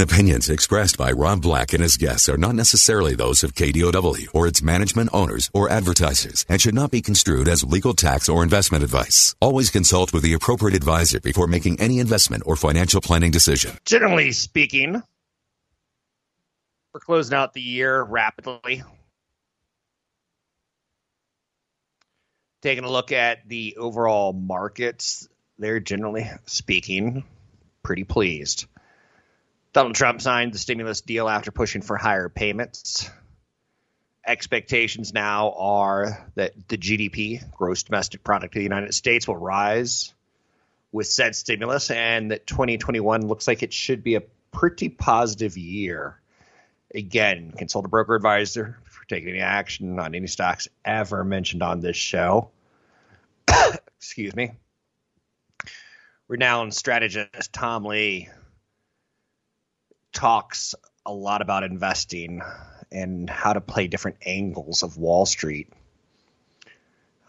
Opinions expressed by Rob Black and his guests are not necessarily those of KDOW or its management, owners, or advertisers and should not be construed as legal, tax, or investment advice. Always consult with the appropriate advisor before making any investment or financial planning decision. Generally speaking, we're closing out the year rapidly. Taking a look at the overall markets, they're generally speaking pretty pleased. Donald Trump signed the stimulus deal after pushing for higher payments. Expectations now are that the GDP, gross domestic product of the United States, will rise with said stimulus, and that 2021 looks like it should be a pretty positive year. Again, consult a broker advisor for taking any action on any stocks ever mentioned on this show. Excuse me. Renowned strategist Tom Lee talks a lot about investing and how to play different angles of Wall Street.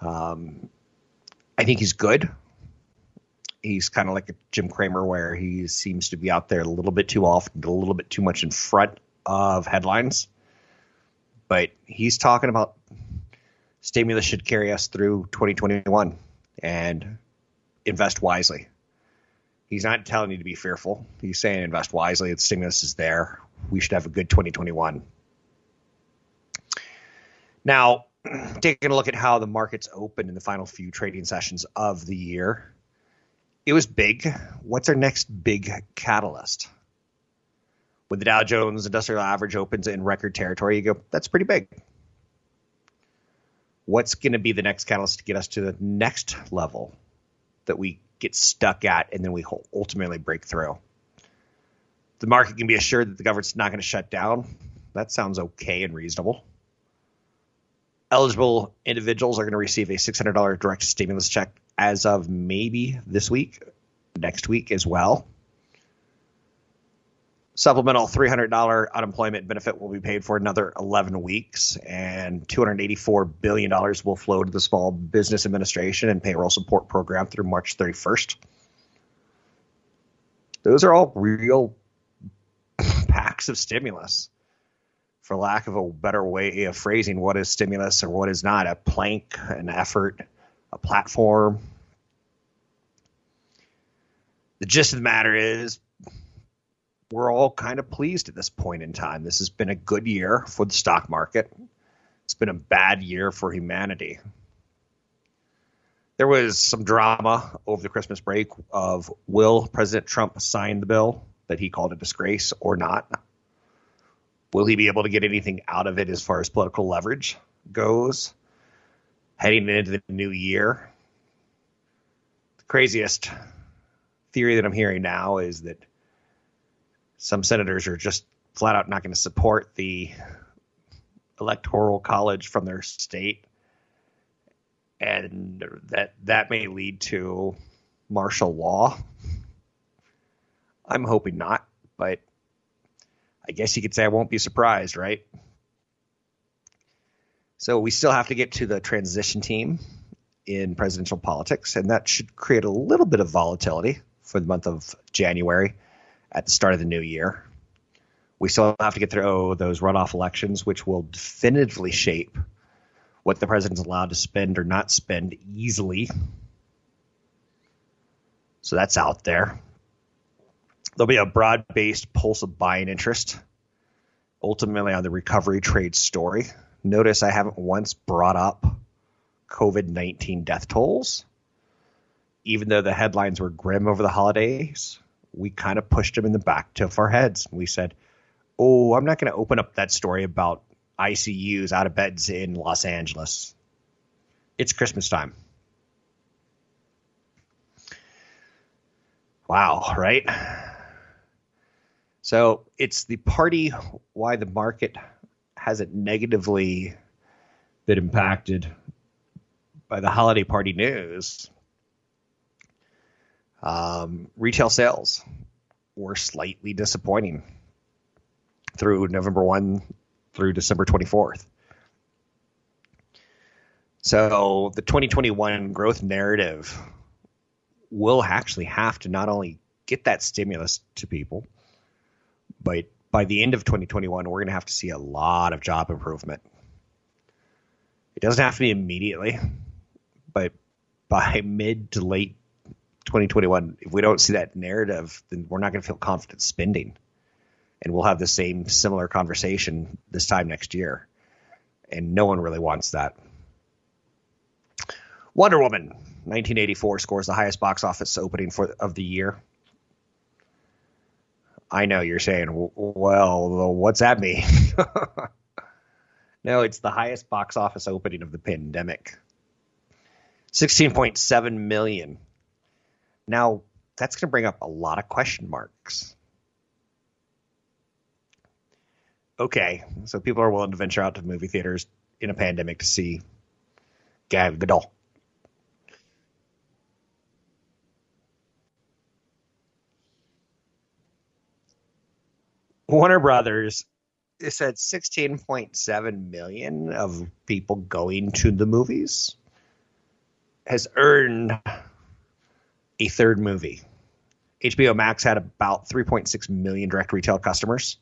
I think he's good. He's kind of like a Jim Cramer, where he seems to be out there a little bit too often, a little bit too much in front of headlines. But he's talking about stimulus should carry us through 2021 and invest wisely. He's not telling you to be fearful. He's saying invest wisely. The stimulus is there. We should have a good 2021. Now, taking a look at how the markets opened in the final few trading sessions of the year, it was big. What's our next big catalyst? When the Dow Jones Industrial Average opens in record territory, you go, that's pretty big. What's going to be the next catalyst to get us to the next level that we get stuck at, and then we ultimately break through? The market can be assured that the government's not going to shut down. That sounds okay and reasonable. Eligible individuals are going to receive a $600 direct stimulus check as of maybe this week, next week as well. Supplemental $300 unemployment benefit will be paid for another 11 weeks, and $284 billion will flow to the Small Business Administration and Payroll Support Program through March 31st. Those are all real packs of stimulus. For lack of a better way of phrasing what is stimulus or what is not, a plank, an effort, a platform. The gist of the matter is, we're all kind of pleased at this point in time. This has been a good year for the stock market. It's been a bad year for humanity. There was some drama over the Christmas break of, will President Trump sign the bill that he called a disgrace or not? Will he be able to get anything out of it as far as political leverage goes heading into the new year? The craziest theory that I'm hearing now is that some senators are just flat out not going to support the electoral college from their state, and that may lead to martial law. I'm hoping not, but I guess you could say I won't be surprised, right? So we still have to get to the transition team in presidential politics, and that should create a little bit of volatility for the month of January. At the start of the new year, we still have to get through those runoff elections, which will definitively shape what the president's allowed to spend or not spend easily. So that's out there. There'll be a broad-based pulse of buying interest, ultimately on the recovery trade story. Notice I haven't once brought up COVID-19 death tolls, even though the headlines were grim over the holidays. We kind of pushed them in the back of our heads. We said, oh, I'm not going to open up that story about ICUs out of beds in Los Angeles. It's Christmas time. Wow, right? So it's the party why the market hasn't negatively been impacted by the holiday party news. Retail sales were slightly disappointing through November 1 through December 24th. So the 2021 growth narrative will actually have to not only get that stimulus to people, but by the end of 2021, we're going to have to see a lot of job improvement. It doesn't have to be immediately, but by mid to late 2021, if we don't see that narrative, then we're not going to feel confident spending. And we'll have the same similar conversation this time next year. And no one really wants that. Wonder Woman 1984 scores the highest box office opening of the year. I know you're saying, well, what's that mean? No, it's the highest box office opening of the pandemic. 16.7 million. Now, that's going to bring up a lot of question marks. Okay, so people are willing to venture out to movie theaters in a pandemic to see Gal Gadot. Warner Brothers, it said 16.7 million of people going to the movies has earned a third movie. HBO Max had about 3.6 million direct retail customers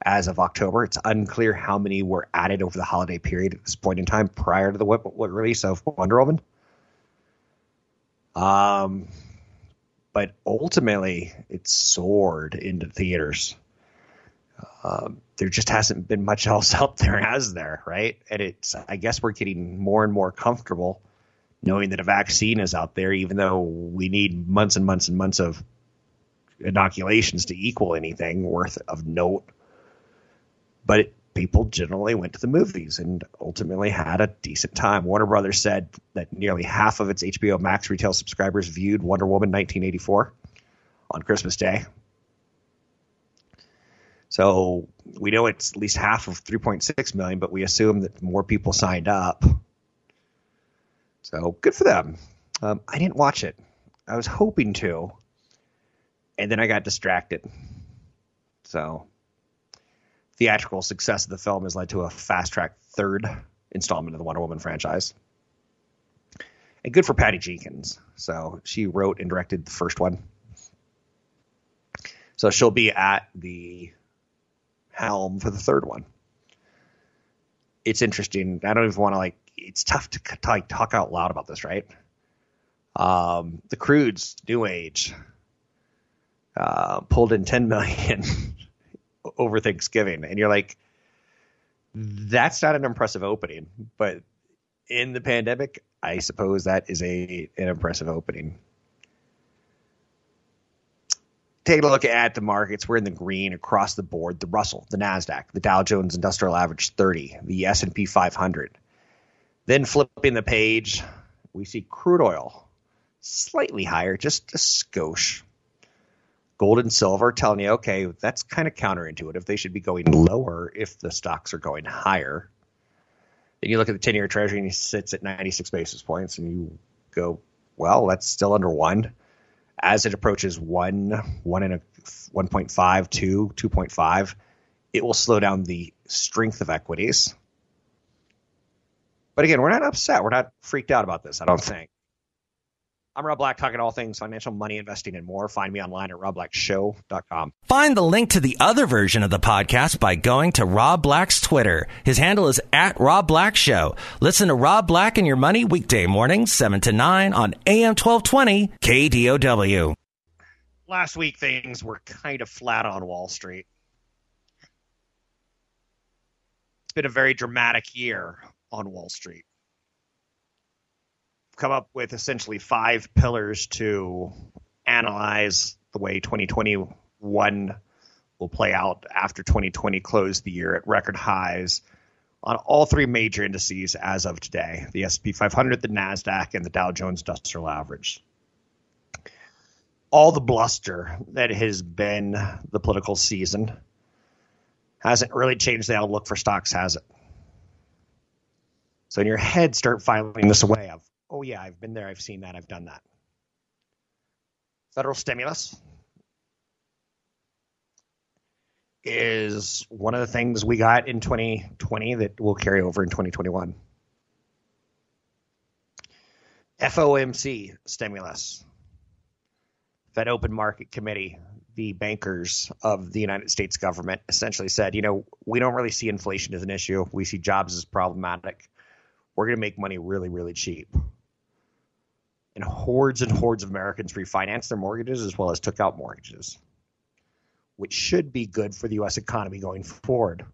as of October. It's unclear how many were added over the holiday period at this point in time prior to the release of Wonder Woman. But ultimately, it soared into theaters. There just hasn't been much else out there, has there, right? And it's, I guess we're getting more and more comfortable knowing that a vaccine is out there, even though we need months and months and months of inoculations to equal anything worth of note. But people generally went to the movies and ultimately had a decent time. Warner Brothers said that nearly half of its HBO Max retail subscribers viewed Wonder Woman 1984 on Christmas Day. So we know it's at least half of 3.6 million, but we assume that more people signed up. So good for them. I didn't watch it. I was hoping to, and then I got distracted. So theatrical success of the film has led to a fast-track third installment of the Wonder Woman franchise. And good for Patty Jenkins. So she wrote and directed the first one. So she'll be at the helm for the third one. It's interesting. I don't even want to like, it's tough to like talk out loud about this, right? The Croods, New Age, pulled in 10 million over Thanksgiving. And you're like, that's not an impressive opening, but in the pandemic, I suppose that is an impressive opening. Take a look at the markets. We're in the green across the board. The Russell, the NASDAQ, the Dow Jones Industrial Average 30, the S&P 500. Then flipping the page, we see crude oil slightly higher, just a skosh. Gold and silver telling you, okay, that's kind of counterintuitive. They should be going lower if the stocks are going higher. Then you look at the 10-year treasury and it sits at 96 basis points and you go, well, that's still under one. As it approaches 1.5, 2, 2.5, it will slow down the strength of equities. But again, we're not upset. We're not freaked out about this, I don't think. I'm Rob Black, talking all things financial, money, investing, and more. Find me online at robblackshow.com. Find the link to the other version of the podcast by going to Rob Black's Twitter. His handle is at Rob Black Show. Listen to Rob Black and Your Money weekday mornings, 7 to 9 on AM 1220 KDOW. Last week, things were kind of flat on Wall Street. It's been a very dramatic year on Wall Street. Come up with essentially 5 pillars to analyze the way 2021 will play out after 2020 closed the year at record highs on all 3 major indices as of today, the S&P 500, the NASDAQ, and the Dow Jones Industrial Average. all the bluster that has been the political season hasn't really changed the outlook for stocks, has it? So in your head, start filing this away of, oh, yeah, I've been there. I've seen that. I've done that. Federal stimulus is one of the things we got in 2020 that will carry over in 2021. FOMC stimulus, Fed Open Market Committee, the bankers of the United States government essentially said, you know, we don't really see inflation as an issue. We see jobs as problematic. We're going to make money really, really cheap. And hordes of Americans refinanced their mortgages as well as took out mortgages, which should be good for the U.S. economy going forward.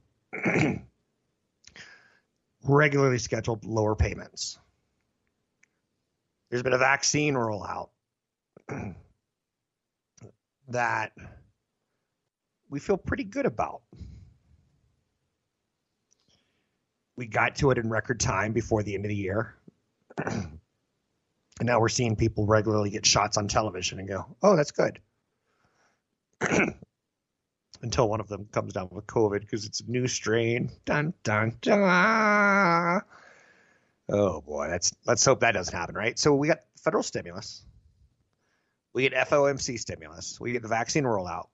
Regularly scheduled lower payments. There's been a vaccine rollout that we feel pretty good about. We got to it in record time before the end of the year. And now we're seeing people regularly get shots on television and go, oh, that's good. Until one of them comes down with COVID because it's a new strain. Dun, dun, dun. Oh, boy. Let's hope that doesn't happen, right? So we got federal stimulus. We get FOMC stimulus. We get the vaccine rollout.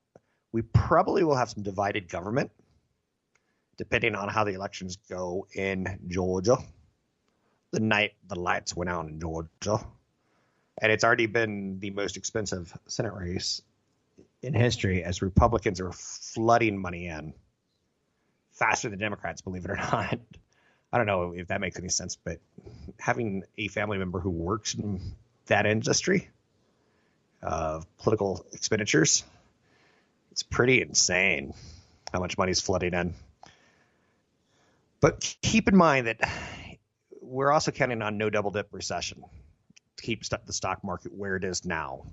We probably will have some divided government, depending on how the elections go in Georgia. The night the lights went out in Georgia, and it's already been the most expensive Senate race in history as Republicans are flooding money in faster than Democrats, believe it or not. I don't know if that makes any sense, but having a family member who works in that industry of political expenditures, it's pretty insane how much money's flooding in. But keep in mind that we're also counting on no double dip recession to keep the stock market where it is now.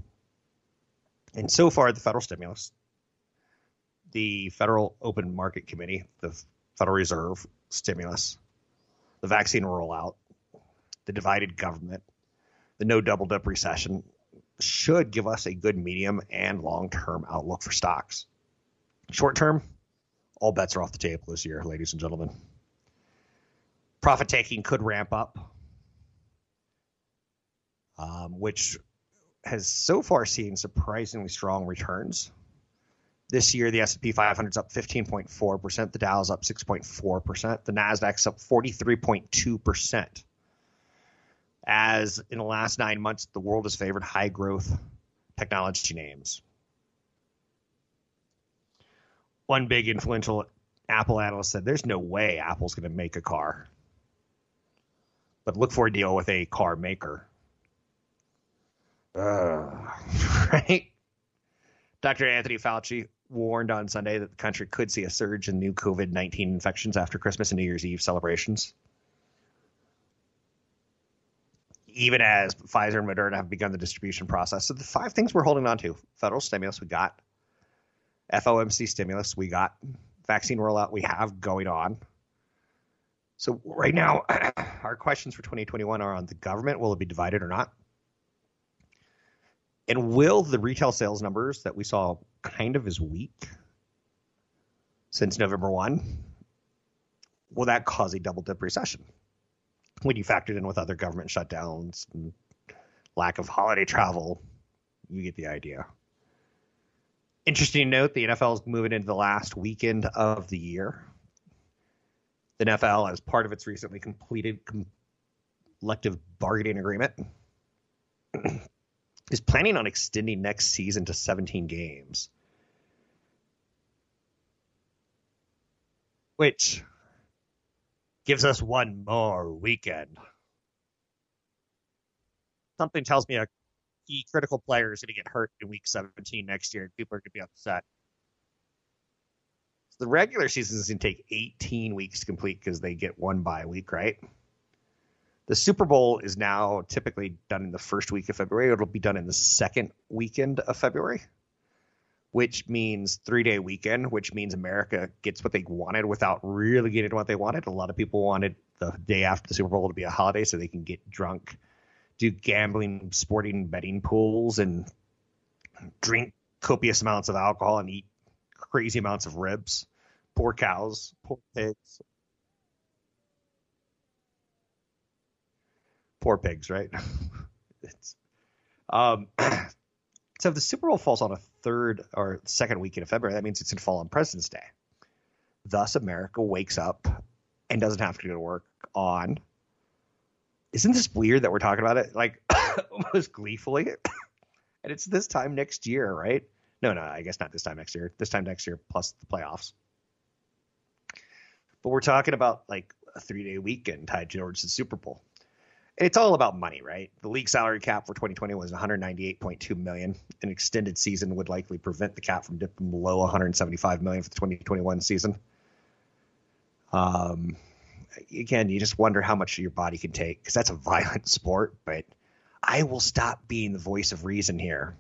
And so far, the federal stimulus, the Federal Open Market Committee, the Federal Reserve stimulus, the vaccine rollout, the divided government, the no double dip recession should give us a good medium and long-term outlook for stocks. Short-term, all bets are off the table this year, ladies and gentlemen. Profit taking could ramp up, which has so far seen surprisingly strong returns. This year, the S&P 500 is up 15.4%. The Dow is up 6.4%. The NASDAQ is up 43.2%. As in the last 9 months, the world has favored high-growth technology names. One big influential Apple analyst said, there's no way Apple's going to make a car. But look for a deal with a car maker. Right? Dr. Anthony Fauci warned on Sunday that the country could see a surge in new COVID-19 infections after Christmas and New Year's Eve celebrations. Even as Pfizer and Moderna have begun the distribution process. So the five things we're holding on to: federal stimulus, we got. FOMC stimulus, we got. Vaccine rollout we have going on. So right now, our questions for 2021 are on the government. Will it be divided or not? And will the retail sales numbers that we saw kind of as weak since November 1, will that cause a double dip recession? When you factor in with other government shutdowns and lack of holiday travel, you get the idea. Interesting to note, the NFL is moving into the last weekend of the year. The NFL, as part of its recently completed collective bargaining agreement, is planning on extending next season to 17 games. Which gives us one more weekend. Something tells me a key critical player is going to get hurt in week 17 next year, and people are going to be upset. So the regular season is going to take 18 weeks to complete because they get one bye week, right? The Super Bowl is now typically done in the first week of February. It'll be done in the second weekend of February, which means three-day weekend, which means America gets what they wanted without really getting what they wanted. A lot of people wanted the day after the Super Bowl to be a holiday so they can get drunk, do gambling, sporting, betting pools, and drink copious amounts of alcohol and eat crazy amounts of ribs. Poor cows, poor pigs. Poor pigs, right? It's, so if the Super Bowl falls on a third or second weekend of February, that means it's going to fall on President's Day. Thus, America wakes up and doesn't have to go to work on. Isn't this weird that we're talking about it like almost gleefully? And it's this time next year, right? No, I guess not this time next year. This time next year plus the playoffs. But we're talking about like a 3-day weekend tied towards the Super Bowl. It's all about money, right? The league salary cap for 2020 was $198.2 million. An extended season would likely prevent the cap from dipping below $175 million for the 2021 season. Again, you just wonder how much your body can take because that's a violent sport. But I will stop being the voice of reason here.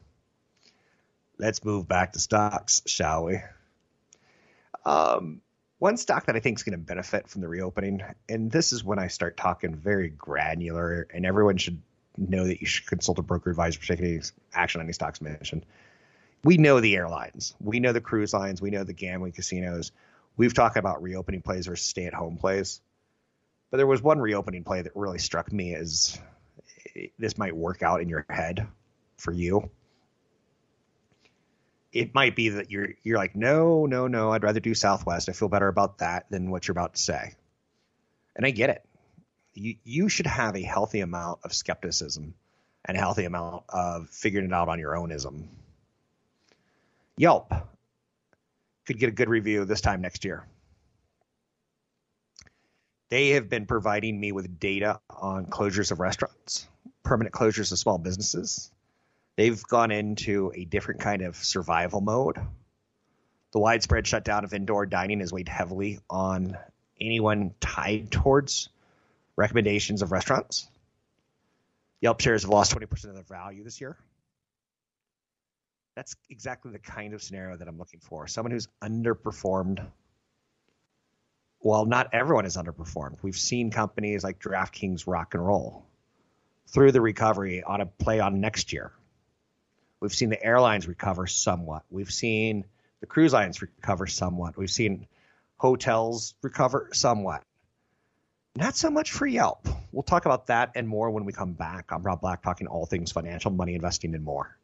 Let's move back to stocks, shall we? One stock that I think is going to benefit from the reopening, and this is when I start talking very granular, and everyone should know that you should consult a broker advisor for taking action on any stocks mentioned. We know the airlines. We know the cruise lines. We know the gambling casinos. We've talked about reopening plays versus stay-at-home plays. But there was one reopening play that really struck me as this might work out in your head for you. It might be that you're like, no, I'd rather do Southwest. I feel better about that than what you're about to say. And I get it. You should have a healthy amount of skepticism and a healthy amount of figuring it out on your own-ism. Yelp could get a good review this time next year. They have been providing me with data on closures of restaurants, permanent closures of small businesses. They've gone into a different kind of survival mode. The widespread shutdown of indoor dining has weighed heavily on anyone tied towards recommendations of restaurants. Yelp shares have lost 20% of their value this year. That's exactly the kind of scenario that I'm looking for. Someone who's underperformed. Well, not everyone is underperformed. We've seen companies like DraftKings rock and roll through the recovery on a play on next year. We've seen the airlines recover somewhat. We've seen the cruise lines recover somewhat. We've seen hotels recover somewhat. Not so much for Yelp. We'll talk about that and more when we come back. I'm Rob Black, talking all things financial, money, investing, and more.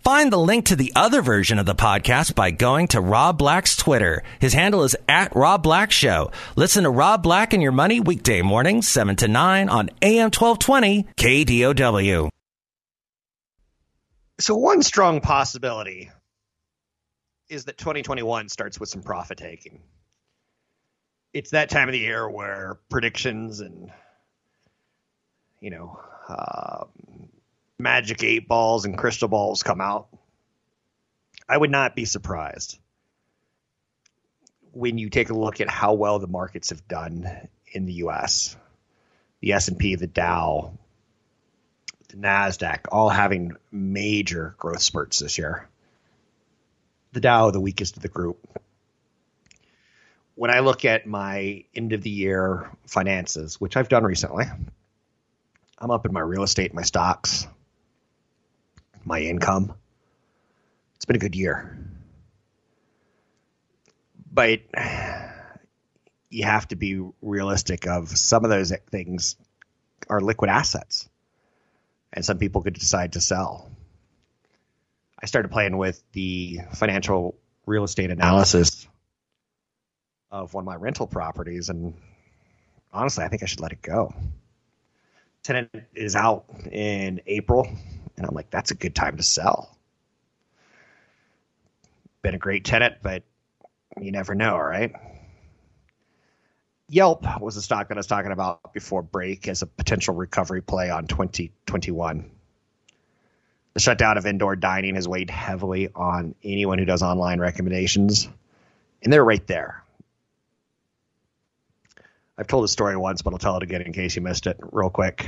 Find the link to the other version of the podcast by going to Rob Black's Twitter. His handle is @RobBlackShow. Listen to Rob Black and Your Money weekday mornings, 7 to 9 on AM 1220 KDOW. So one strong possibility is that 2021 starts with some profit taking. It's that time of the year where predictions and, magic 8 balls and crystal balls come out. I would not be surprised when you take a look at how well the markets have done in the U.S., the S&P, the Dow, NASDAQ, all having major growth spurts this year. The Dow, the weakest of the group. When I look at my end of the year finances, which I've done recently, I'm up in my real estate, my stocks, my income. It's been a good year. But you have to be realistic of some of those things are liquid assets. And some people could decide to sell. I started playing with the financial real estate analysis of one of my rental properties. And honestly, I think I should let it go. Tenant is out in April. And I'm like, that's a good time to sell. Been a great tenant, but you never know, right? Yelp was a stock that I was talking about before break as a potential recovery play on 2021. The shutdown of indoor dining has weighed heavily on anyone who does online recommendations, and they're right there. I've told the story once, but I'll tell it again in case you missed it real quick.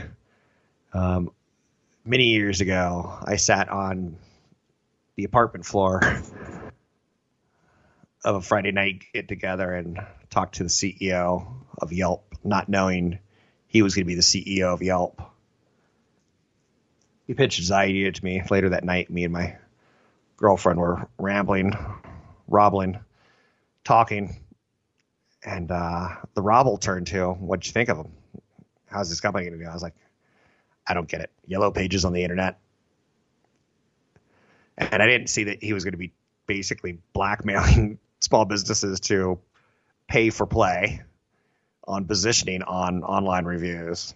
Many years ago, I sat on the apartment floor of a Friday night get together and talk to the CEO of Yelp, not knowing he was going to be the CEO of Yelp. He pitched his idea to me later that night. Me and my girlfriend were talking, and the robble turned to, "What'd you think of him? How's this company going to do?" I was like, "I don't get it. Yellow pages on the internet." And I didn't see that he was going to be basically blackmailing small businesses to pay for play on positioning on online reviews.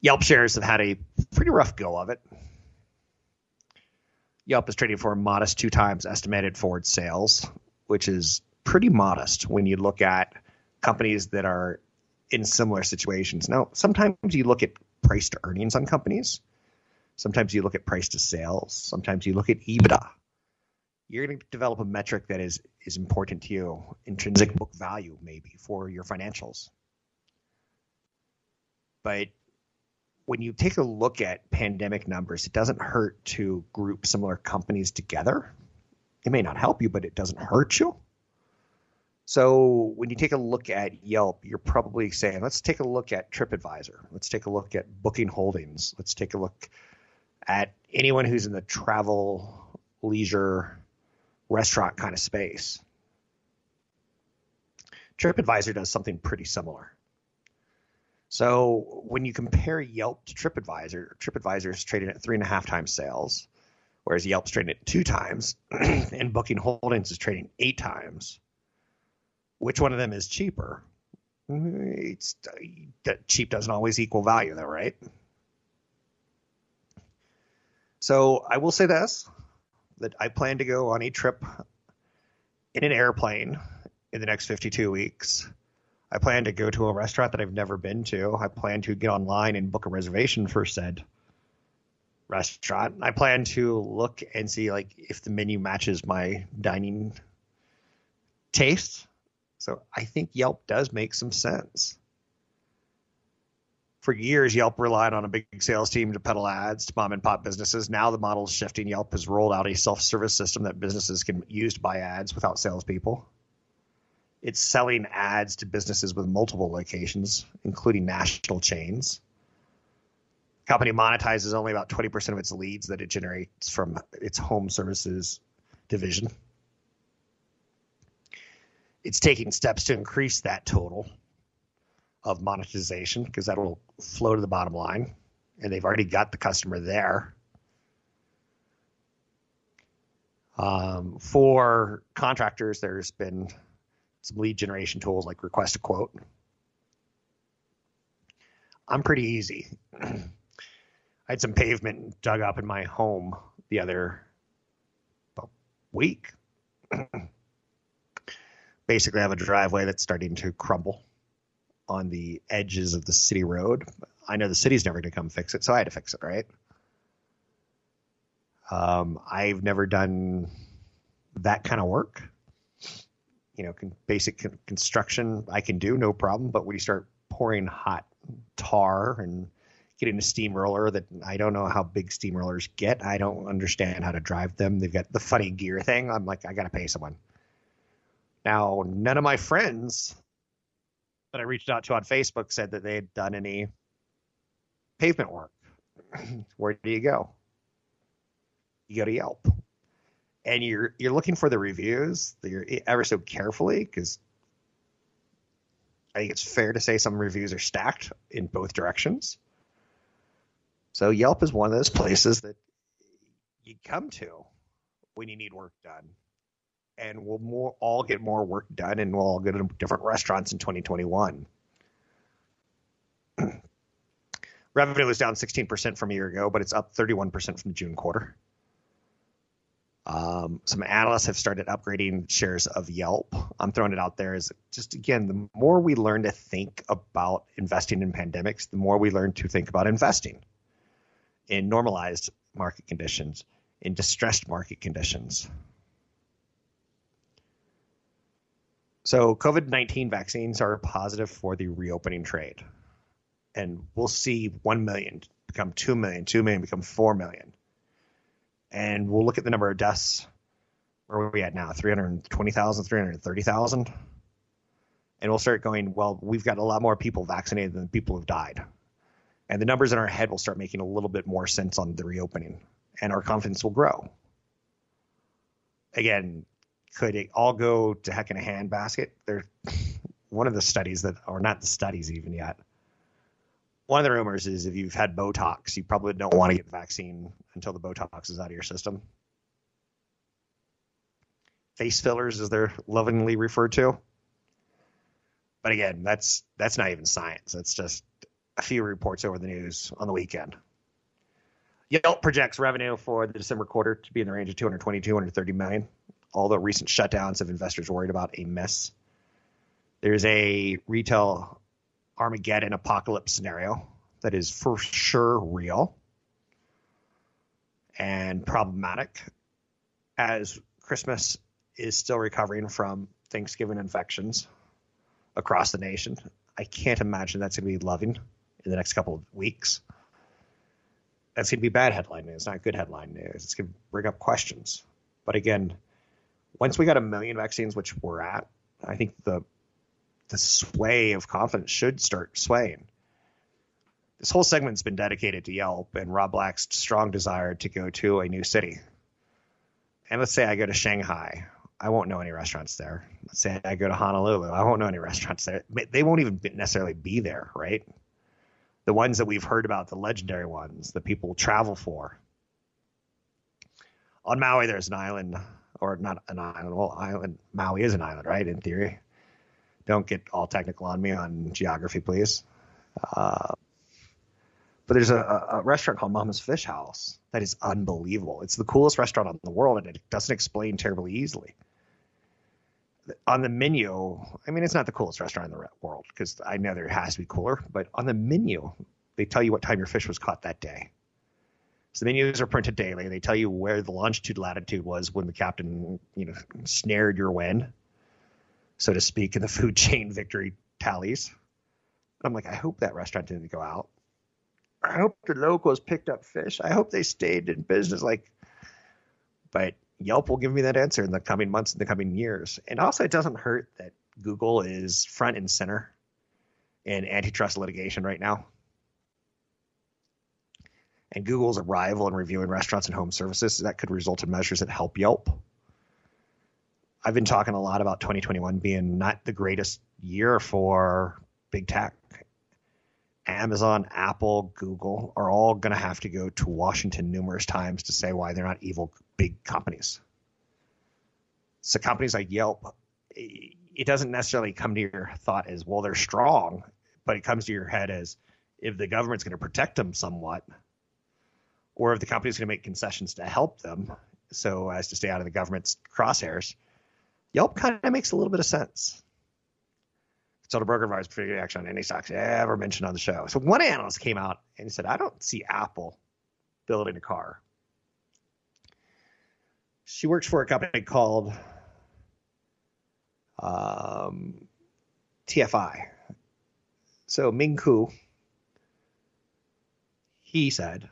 Yelp shares have had a pretty rough go of it. Yelp is trading for a modest 2x estimated forward sales, which is pretty modest when you look at companies that are in similar situations. Now, sometimes you look at price to earnings on companies. Sometimes you look at price to sales. Sometimes you look at EBITDA. You're going to develop a metric that is important to you, intrinsic book value maybe for your financials. But when you take a look at pandemic numbers, it doesn't hurt to group similar companies together. It may not help you, but it doesn't hurt you. So when you take a look at Yelp, you're probably saying, let's take a look at TripAdvisor. Let's take a look at Booking Holdings. Let's take a look at anyone who's in the travel, leisure, restaurant kind of space. TripAdvisor does something pretty similar. So when you compare Yelp to TripAdvisor, TripAdvisor is trading at 3.5 times sales, whereas Yelp's trading at 2x, and Booking Holdings is trading 8x. Which one of them is cheaper? It's cheap doesn't always equal value though, right? So I will say this, that I plan to go on a trip in an airplane in the next 52 weeks. I plan to go to a restaurant that I've never been to. I plan to get online and book a reservation for said restaurant. I plan to look and see like if the menu matches my dining tastes. So I think Yelp does make some sense. For years, Yelp relied on a big sales team to peddle ads to mom and pop businesses. Now the model is shifting. Yelp has rolled out a self-service system that businesses can use to buy ads without salespeople. It's selling ads to businesses with multiple locations, including national chains. The company monetizes only about 20% of its leads that it generates from its home services division. It's taking steps to increase that total of monetization because that will flow to the bottom line, and they've already got the customer there. For contractors, there's been some lead generation tools like Request a Quote. I'm pretty easy. I had some pavement dug up in my home the other week. Basically, I have a driveway that's starting to crumble on the edges of the city road. I know the city's never going to come fix it, so I had to fix it, right? I've never done that kind of work. You know, basic construction I can do, no problem. But when you start pouring hot tar and getting a steamroller that I don't know how big steamrollers get. I don't understand how to drive them. They've got the funny gear thing. I'm like, I got to pay someone. Now, none of my friends that I reached out to on Facebook said that they had done any pavement work. Where do you go? You go to Yelp. And you're looking for the reviews ever so carefully because I think it's fair to say some reviews are stacked in both directions. So Yelp is one of those places that you come to when you need work done. And we'll all get more work done, and we'll all go to different restaurants in 2021. Revenue was down 16% from a year ago, but it's up 31% from the June quarter. Some analysts have started upgrading shares of Yelp. I'm throwing it out there as just, again, the more we learn to think about investing in pandemics, the more we learn to think about investing in normalized market conditions, in distressed market conditions. So COVID-19 vaccines are positive for the reopening trade. And we'll see 1 million become 2 million, 2 million become 4 million. And we'll look at the number of deaths. Where are we at now? 320,000, 330,000? And we'll start going, well, we've got a lot more people vaccinated than people who've died. And the numbers in our head will start making a little bit more sense on the reopening. and our confidence will grow. Again, could it all go to heck in a handbasket? One of the studies that – or not the studies even yet. One of the rumors is if you've had Botox, you probably don't want to get the vaccine until the Botox is out of your system. Face fillers, as they're lovingly referred to. But again, that's not even science. That's just a few reports over the news on the weekend. Yelp projects revenue for the December quarter to be in the range of $220 to $230 million. Although recent shutdowns have investors worried about a miss. There's a retail Armageddon apocalypse scenario that is for sure real and problematic, as Christmas is still recovering from Thanksgiving infections across the nation. I can't imagine that's going to be loving in the next couple of weeks. That's going to be bad headline news, not good headline news. It's going to bring up questions. But again, once we got 1 million vaccines, which we're at, I think the sway of confidence should start swaying. This whole segment's been dedicated to Yelp and Rob Black's strong desire to go to a new city. And let's say I go to Shanghai. I won't know any restaurants there. Let's say I go to Honolulu. I won't know any restaurants there. They won't even necessarily be there, right? The ones that we've heard about, the legendary ones that people travel for. On Maui, there's an island, or not an island. Well, island Maui is an island, right, in theory. Don't get all technical on me on geography, please. But there's a restaurant called Mama's Fish House that is unbelievable. It's the coolest restaurant in the world, and it doesn't explain terribly easily. On the menu, I mean, it's not the coolest restaurant in the world because I know there has to be cooler. But on the menu, they tell you what time your fish was caught that day. So the menus are printed daily, and they tell you where the longitude, latitude was when the captain, snared your win, so to speak, in the food chain victory tallies. I'm like, I hope that restaurant didn't go out. I hope the locals picked up fish. I hope they stayed in business. But Yelp will give me that answer in the coming months, in the coming years. And also, it doesn't hurt that Google is front and center in antitrust litigation right now. And Google's arrival in reviewing restaurants and home services, that could result in measures that help Yelp. I've been talking a lot about 2021 being not the greatest year for big tech. Amazon, Apple, Google are all going to have to go to Washington numerous times to say why they're not evil big companies. So companies like Yelp, it doesn't necessarily come to your thought as, well, they're strong, but it comes to your head as if the government's going to protect them somewhat, or if the company's going to make concessions to help them so as to stay out of the government's crosshairs. Yelp kind of makes a little bit of sense. It's not a broker advisor for action on any stocks ever mentioned on the show. So one analyst came out and said, I don't see Apple building a car. She works for a company called TFI. So Ming Ku, he said,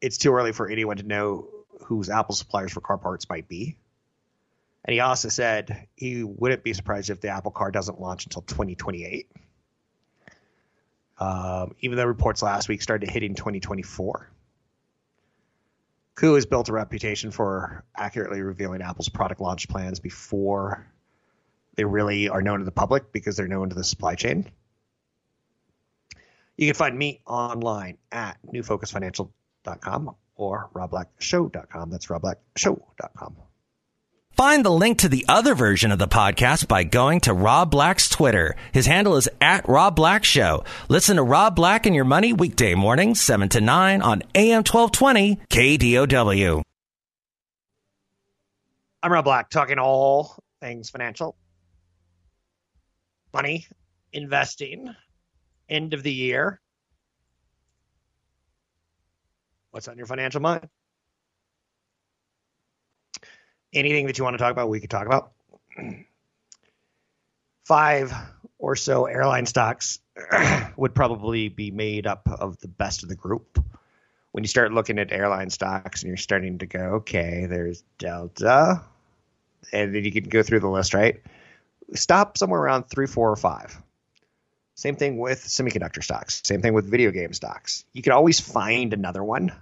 it's too early for anyone to know whose Apple suppliers for car parts might be. And he also said he wouldn't be surprised if the Apple car doesn't launch until 2028. Even though reports last week started hitting 2024. Ku has built a reputation for accurately revealing Apple's product launch plans before they really are known to the public because they're known to the supply chain. You can find me online at newfocusfinancial.com or robblackshow.com. That's robblackshow.com. Find the link to the other version of the podcast by going to Rob Black's Twitter. His handle is at Rob Black Show. Listen to Rob Black and Your Money weekday mornings, 7 to 9 on AM 1220 KDOW. I'm Rob Black, talking all things financial, money, investing, end of the year. What's on your financial mind? Anything that you want to talk about, we could talk about. 5 or so airline stocks would probably be made up of the best of the group. When you start looking at airline stocks and you're starting to go, okay, there's Delta. And then you can go through the list, right? Stop somewhere around 3, 4, or 5. Same thing with semiconductor stocks. Same thing with video game stocks. You can always find another one.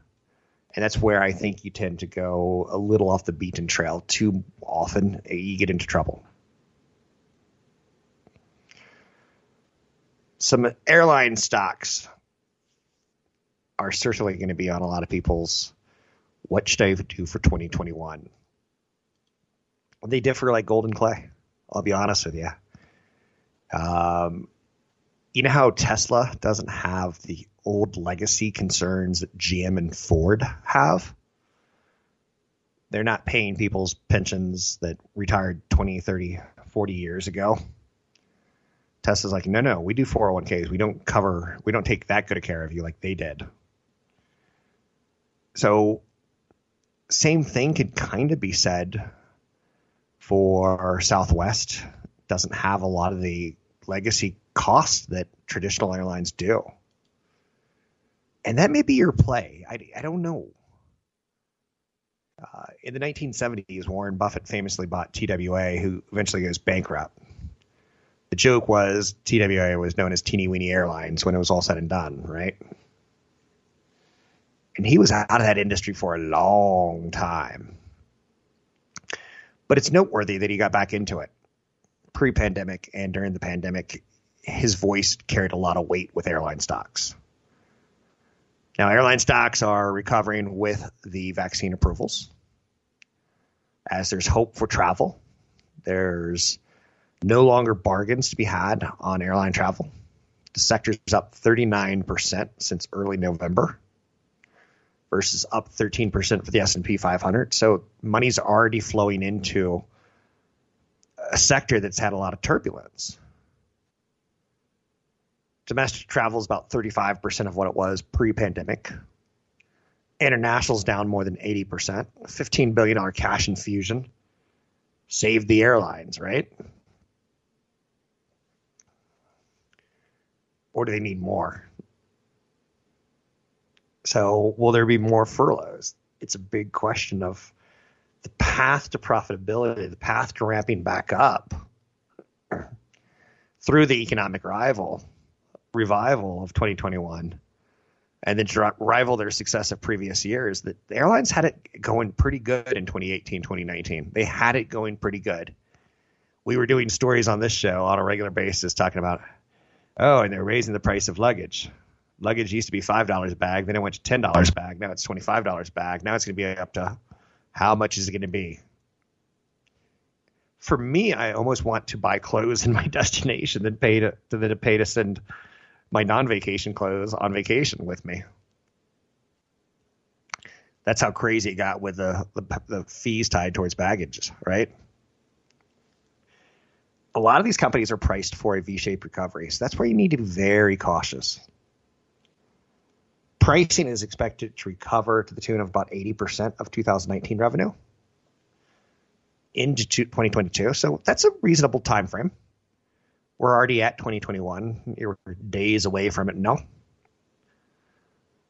And that's where I think you tend to go a little off the beaten trail too often. You get into trouble. Some airline stocks are certainly going to be on a lot of people's what should I do for 2021. They differ like gold and clay. I'll be honest with you. You know how Tesla doesn't have the old legacy concerns that GM and Ford have? They're not paying people's pensions that retired 20, 30, 40 years ago. Tesla's like, no, we do 401ks. We don't take that good a care of you like they did. So same thing could kind of be said for Southwest. Doesn't have a lot of the legacy costs that traditional airlines do. And that may be your play. I don't know. In the 1970s, Warren Buffett famously bought TWA, who eventually goes bankrupt. The joke was TWA was known as Teeny Weeny Airlines when it was all said and done, right? And he was out of that industry for a long time. But it's noteworthy that he got back into it. Pre-pandemic and during the pandemic, his voice carried a lot of weight with airline stocks. Now, airline stocks are recovering with the vaccine approvals. As there's hope for travel, there's no longer bargains to be had on airline travel. The sector's up 39% since early November versus up 13% for the S&P 500. So money's already flowing into a sector that's had a lot of turbulence. Domestic travel is about 35% of what it was pre-pandemic. International's down more than 80%. $15 billion cash infusion saved the airlines, right? Or do they need more? So will there be more furloughs? It's a big question of the path to profitability, the path to ramping back up through the economic revival of 2021, and then to rival their success of previous years. That the airlines had it going pretty good in 2018, 2019. They had it going pretty good. We were doing stories on this show on a regular basis talking about, oh, and they're raising the price of luggage. Luggage used to be $5 a bag. Then it went to $10 a bag. Now it's $25 a bag. Now it's going to be up to how much is it going to be? For me, I almost want to buy clothes in my destination than pay to send my non-vacation clothes on vacation with me. That's how crazy it got with the fees tied towards baggage, right? A lot of these companies are priced for a V-shaped recovery, so that's where you need to be very cautious. Pricing is expected to recover to the tune of about 80% of 2019 revenue into 2022, so that's a reasonable time frame. We're already at 2021. We're days away from it now.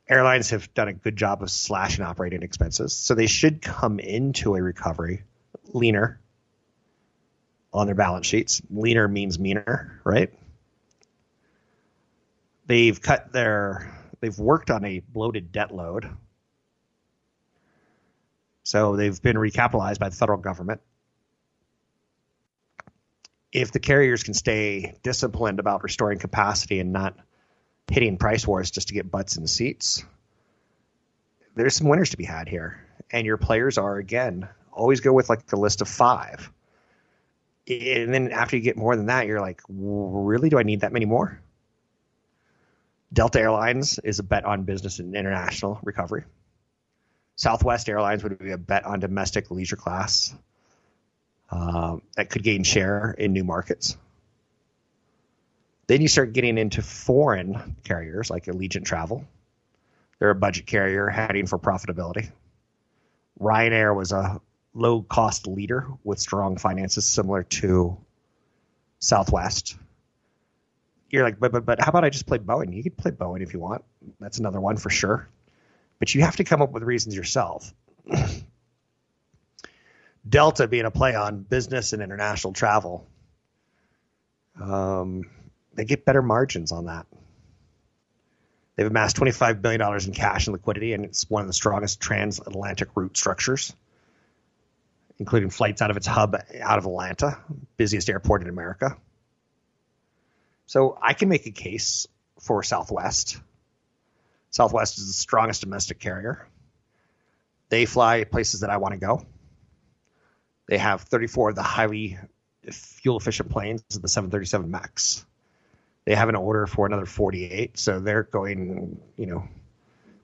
Airlines have done a good job of slashing operating expenses, so they should come into a recovery leaner on their balance sheets. Leaner means meaner, right? They've worked on a bloated debt load. So they've been recapitalized by the federal government. If the carriers can stay disciplined about restoring capacity and not hitting price wars just to get butts in seats, there's some winners to be had here. And your players are, again, always go with like the list of 5. And then after you get more than that, you're like, really, do I need that many more? Delta Airlines is a bet on business and international recovery. Southwest Airlines would be a bet on domestic leisure class that could gain share in new markets. Then you start getting into foreign carriers like Allegiant Travel. They're a budget carrier heading for profitability. Ryanair was a low-cost leader with strong finances similar to Southwest. You're like, but how about I just play Boeing? You could play Boeing if you want. That's another one for sure. But you have to come up with reasons yourself. Delta being a play on business and international travel. They get better margins on that. They've amassed $25 billion in cash and liquidity, and it's one of the strongest transatlantic route structures, including flights out of its hub out of Atlanta, busiest airport in America. So I can make a case for Southwest. Southwest is the strongest domestic carrier. They fly places that I want to go. They have 34 of the highly fuel-efficient planes of the 737 MAX. They have an order for another 48, so they're going, you know,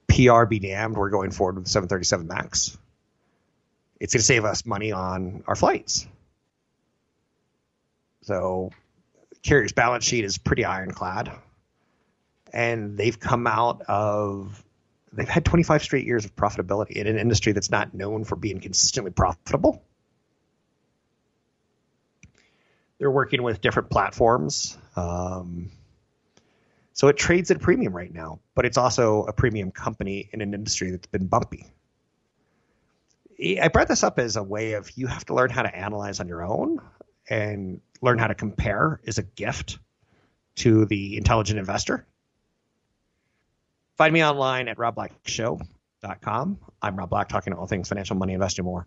PR be damned, we're going forward with the 737 MAX. It's going to save us money on our flights. So the carrier's balance sheet is pretty ironclad, and they've come out of – they've had 25 straight years of profitability in an industry that's not known for being consistently profitable. They're working with different platforms. So it trades at a premium right now, but it's also a premium company in an industry that's been bumpy. I brought this up as a way of you have to learn how to analyze on your own, and learn how to compare is a gift to the intelligent investor. Find me online at robblackshow.com. I'm Rob Black, talking all things financial, money, investing, more.